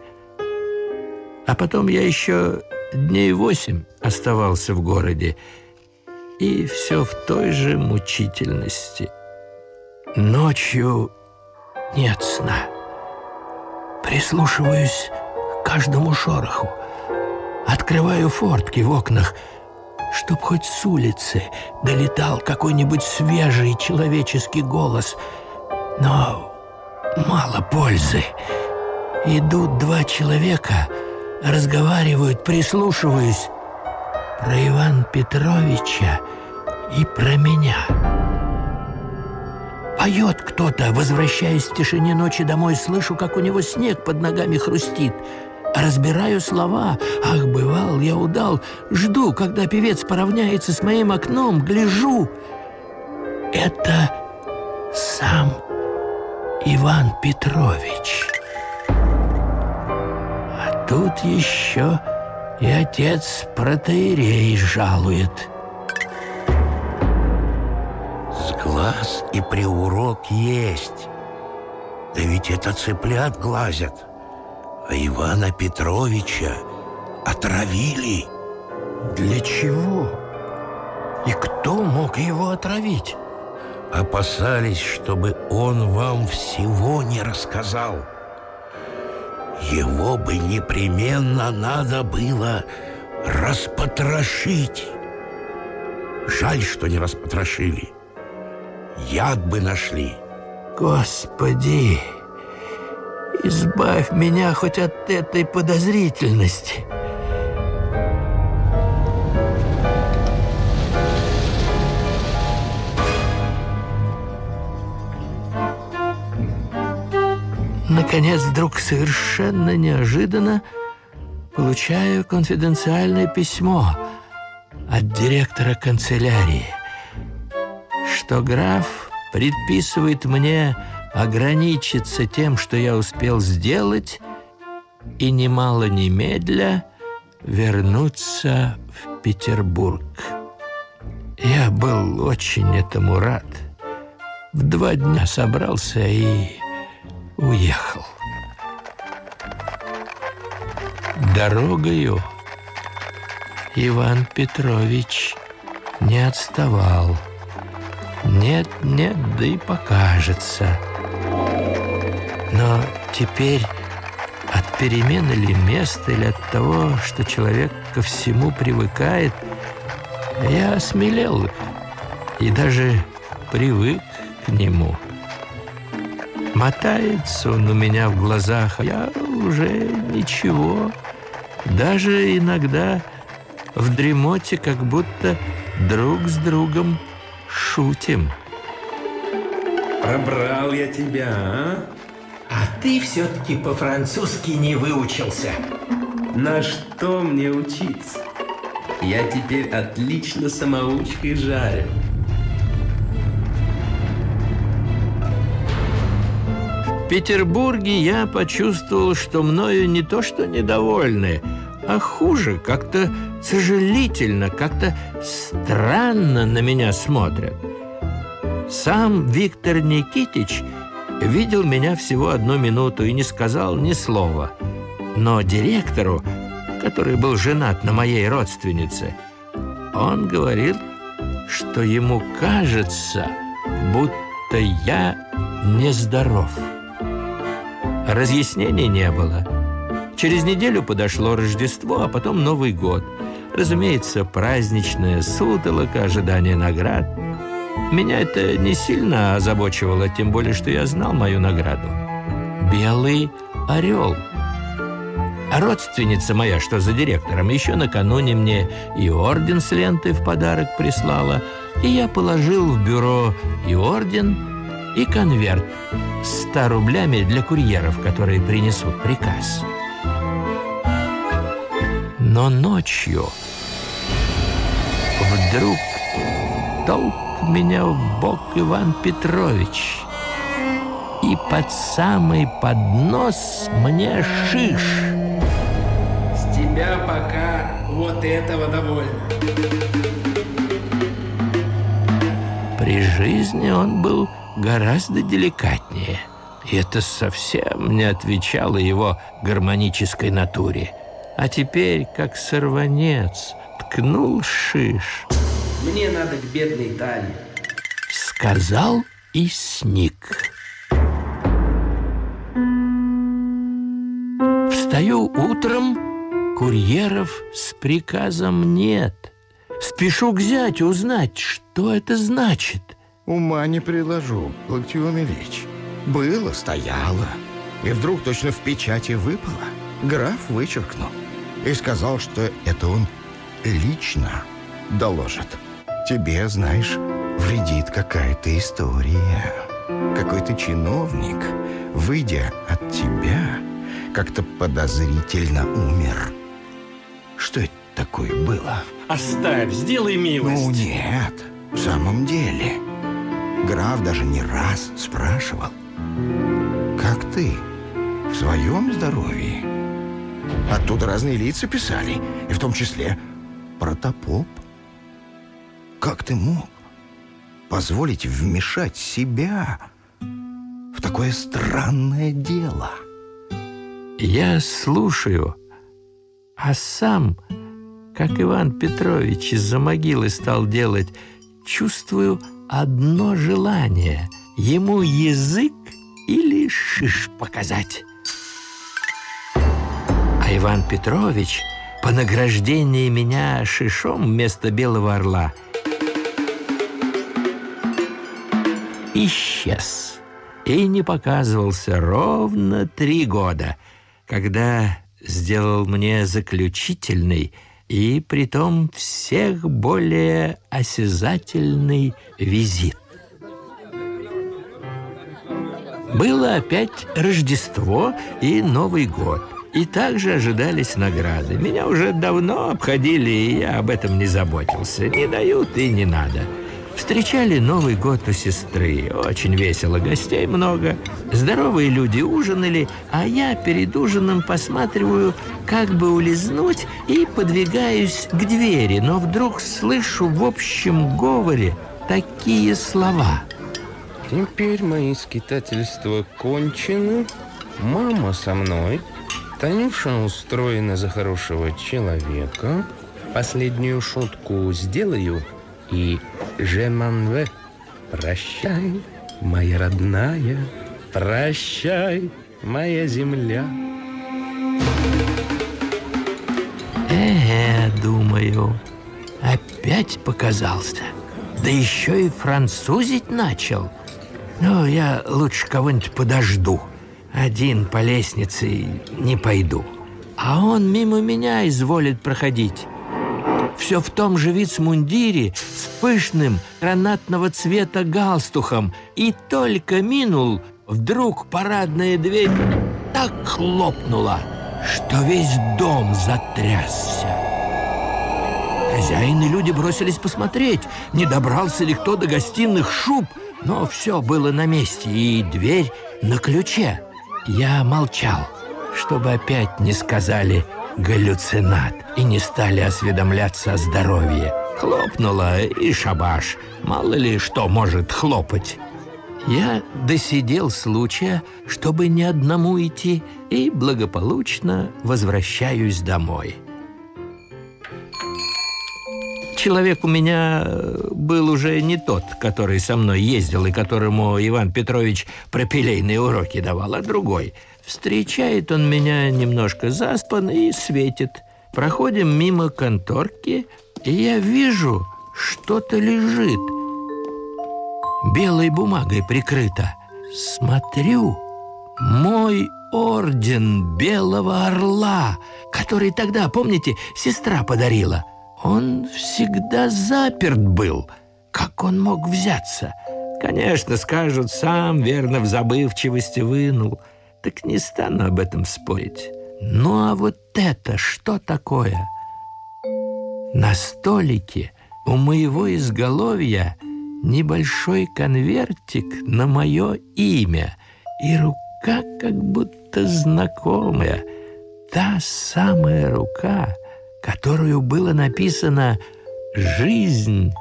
А потом я еще дней восемь оставался в городе. И все в той же мучительности. Ночью нет сна. Прислушиваюсь к каждому шороху. Открываю фортки в окнах, чтоб хоть с улицы долетал какой-нибудь свежий человеческий голос. Но мало пользы. Идут два человека, разговаривают, прислушиваюсь. Про Ивана Петровича и про меня. Поет кто-то, возвращаясь в тишине ночи домой, слышу, как у него снег под ногами хрустит. Разбираю слова. Ах, бывал, я удал. Жду, когда певец поравняется с моим окном, гляжу. Это сам Иван Петрович. А тут еще и отец протоиерей жалует. глаз и приурок есть. Да ведь это цыплят глазят. А Ивана Петровича отравили. Для чего? И кто мог его отравить? Опасались, чтобы он вам всего не рассказал. Его бы непременно надо было распотрошить. Жаль, что не распотрошили. Яд бы нашли. Господи, избавь меня хоть от этой подозрительности. Наконец, вдруг совершенно неожиданно получаю конфиденциальное письмо от директора канцелярии, что граф предписывает мне ограничиться тем, что я успел сделать, и немало немедля вернуться в Петербург. Я был очень этому рад. В два дня собрался и уехал. Дорогою Иван Петрович не отставал. Нет, нет, да и покажется. Но теперь от перемены ли места, или от того, что человек ко всему привыкает, я осмелел и даже привык к нему. Мотается он у меня в глазах, а я уже ничего. Даже иногда в дремоте как будто друг с другом шутим. Пробрал я тебя, а? А ты все-таки по-французски не выучился. На что мне учиться? Я теперь отлично самоучкой жарю. В Петербурге я почувствовал, что мною не то что недовольны, а хуже, как-то сожалительно, как-то странно на меня смотрят. Сам Виктор Никитич видел меня всего одну минуту и не сказал ни слова. Но директору, который был женат на моей родственнице, он говорил, что ему кажется, будто я нездоров. Разъяснений не было. Через неделю подошло Рождество, а потом Новый год. Разумеется, праздничная сутолока, ожидание наград. Меня это не сильно озабочивало, тем более, что я знал мою награду. Белый орел. А родственница моя, что за директором, еще накануне мне и орден с лентой в подарок прислала, и я положил в бюро и орден, и конверт с ста рублями для курьеров, которые принесут приказ. Но ночью вдруг толк меня в бок Иван Петрович, и под самый поднос мне шиш. С тебя пока вот этого довольно. При жизни он был гораздо деликатнее, и это совсем не отвечало его гармонической натуре. А теперь, как сорванец, ткнул шиш. Мне надо к бедной Тане, сказал и сник. Встаю утром, курьеров с приказом нет. Спешу к зятю узнать, что это значит. Ума не приложу, Галактион Ильич. Было, стояло, и вдруг точно в печати выпало. Граф вычеркнул и сказал, что это он лично доложит. Тебе, знаешь, вредит какая-то история. Какой-то чиновник, выйдя от тебя, как-то подозрительно умер. Что это такое было? Оставь, сделай милость. Ну нет, в самом деле... Граф даже не раз спрашивал, как ты в своем здоровье? Оттуда разные лица писали, и в том числе протопоп. Как ты мог? позволить вмешать себя в такое странное дело? Я слушаю, а сам, как Иван Петрович из-за могилы стал делать, чувствую одно желание – ему язык или шиш показать. А Иван Петрович по награждении меня шишом вместо белого орла исчез и не показывался ровно три года, когда сделал мне заключительный и притом всех более осязательный визит. Было опять Рождество и Новый год, и также ожидались награды. Меня уже давно обходили, и я об этом не заботился. Не дают и не надо. Встречали Новый год у сестры. Очень весело, гостей много. Здоровые люди ужинали, а я перед ужином посматриваю, как бы улизнуть, и подвигаюсь к двери, но вдруг слышу в общем говоре такие слова. Теперь мои скитательства кончены, мама со мной, Танюша устроена за хорошего человека, последнюю шутку сделаю и... «Je m'en vais, прощай, моя родная, прощай, моя земля». Э-э, думаю, опять показался. Да еще и французить начал. Ну, я лучше кого-нибудь подожду. Один по лестнице не пойду. А он мимо меня изволит проходить. Все в том же вицмундире, с пышным гранатного цвета галстухом. И только минул, вдруг парадная дверь так хлопнула, что весь дом затрясся. Хозяин и люди бросились посмотреть, не добрался ли кто до гостиных шуб, но все было на месте, и дверь на ключе. Я молчал, чтобы опять не сказали галлюцинат и не стали осведомляться о здоровье. Хлопнула и шабаш. Мало ли что может хлопать. Я досидел случая, чтобы ни одному идти, и благополучно возвращаюсь домой. Человек у меня был уже не тот, который со мной ездил и которому Иван Петрович пропилейные уроки давал, а другой. Встречает он меня немножко заспан и светит. Проходим мимо конторки, и я вижу, что-то лежит. Белой бумагой прикрыто. Смотрю, мой орден Белого Орла, который тогда, помните, сестра подарила. Он всегда заперт был. Как он мог взяться? Конечно, скажут, сам, верно, в забывчивости вынул. Так не стану об этом спорить. Ну а вот это что такое? На столике у моего изголовья небольшой конвертик на мое имя, и рука как будто знакомая, та самая рука, которую было написано «Жизнь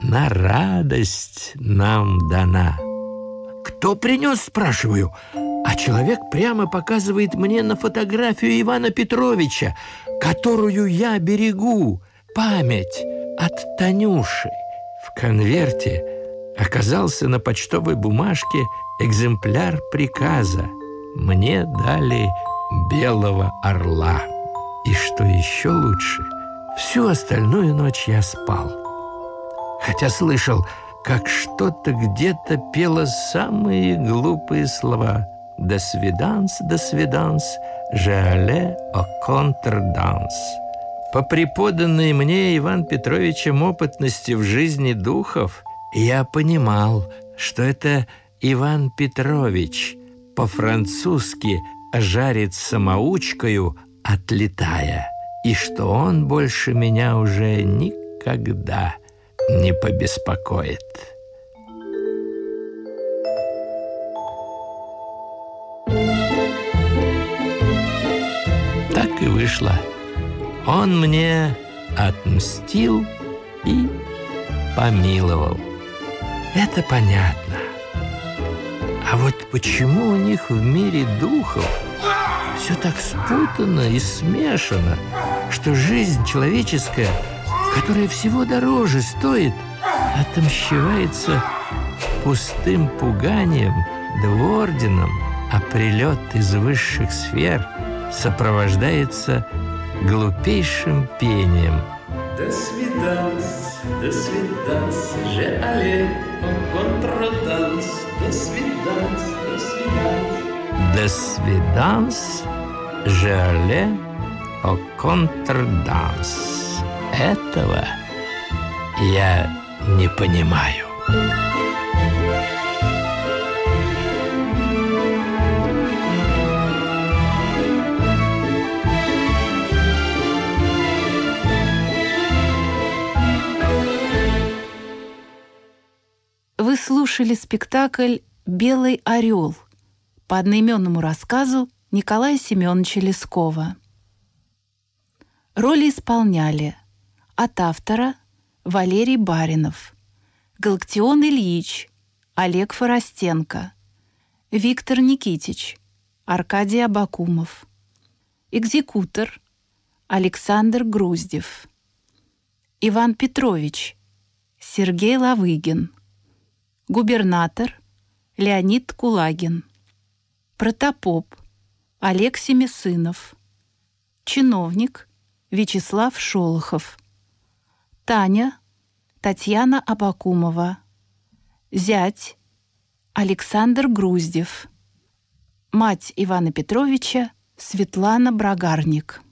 на радость нам дана». «Кто принес?» – спрашиваю. А человек прямо показывает мне на фотографию Ивана Петровича, которую я берегу, память от Танюши. В конверте оказался на почтовой бумажке экземпляр приказа. Мне дали белого орла. И что еще лучше, всю остальную ночь я спал. Хотя слышал, как что-то где-то пело самые глупые слова. «До свиданс, до свиданс, жале о контрданс». По преподанной мне Иван Петровичем опытности в жизни духов я понимал, что это Иван Петрович по-французски жарит самоучкою, отлетая, и что он больше меня уже никогда не побеспокоит». Так и вышло. Он мне отмстил и помиловал. Это понятно. А вот почему у них в мире духов все так спутано и смешано, что жизнь человеческая, которая всего дороже стоит, отомщивается пустым пуганием да орденом, а прилет из высших сфер сопровождается глупейшим пением. До свиданс, до свиданс, же але, контраданс, до свиданс, до свиданс. До свиданс, же але, о контрданс. Этого я не понимаю. Вы слушали спектакль «Белый орёл» по одноименному рассказу Николая Семеновича Лескова. Роли исполняли: от автора Валерий Баринов, Галактион Ильич, Олег Форостенко, Виктор Никитич, Аркадий Абакумов, экзекутор Александр Груздев, Иван Петрович Сергей Лавыгин, губернатор Леонид Кулагин, протопоп Олег Семисынов, чиновник Вячеслав Шолохов, Таня Татьяна Абакумова, зять Александр Груздев, мать Ивана Петровича Светлана Брагарник.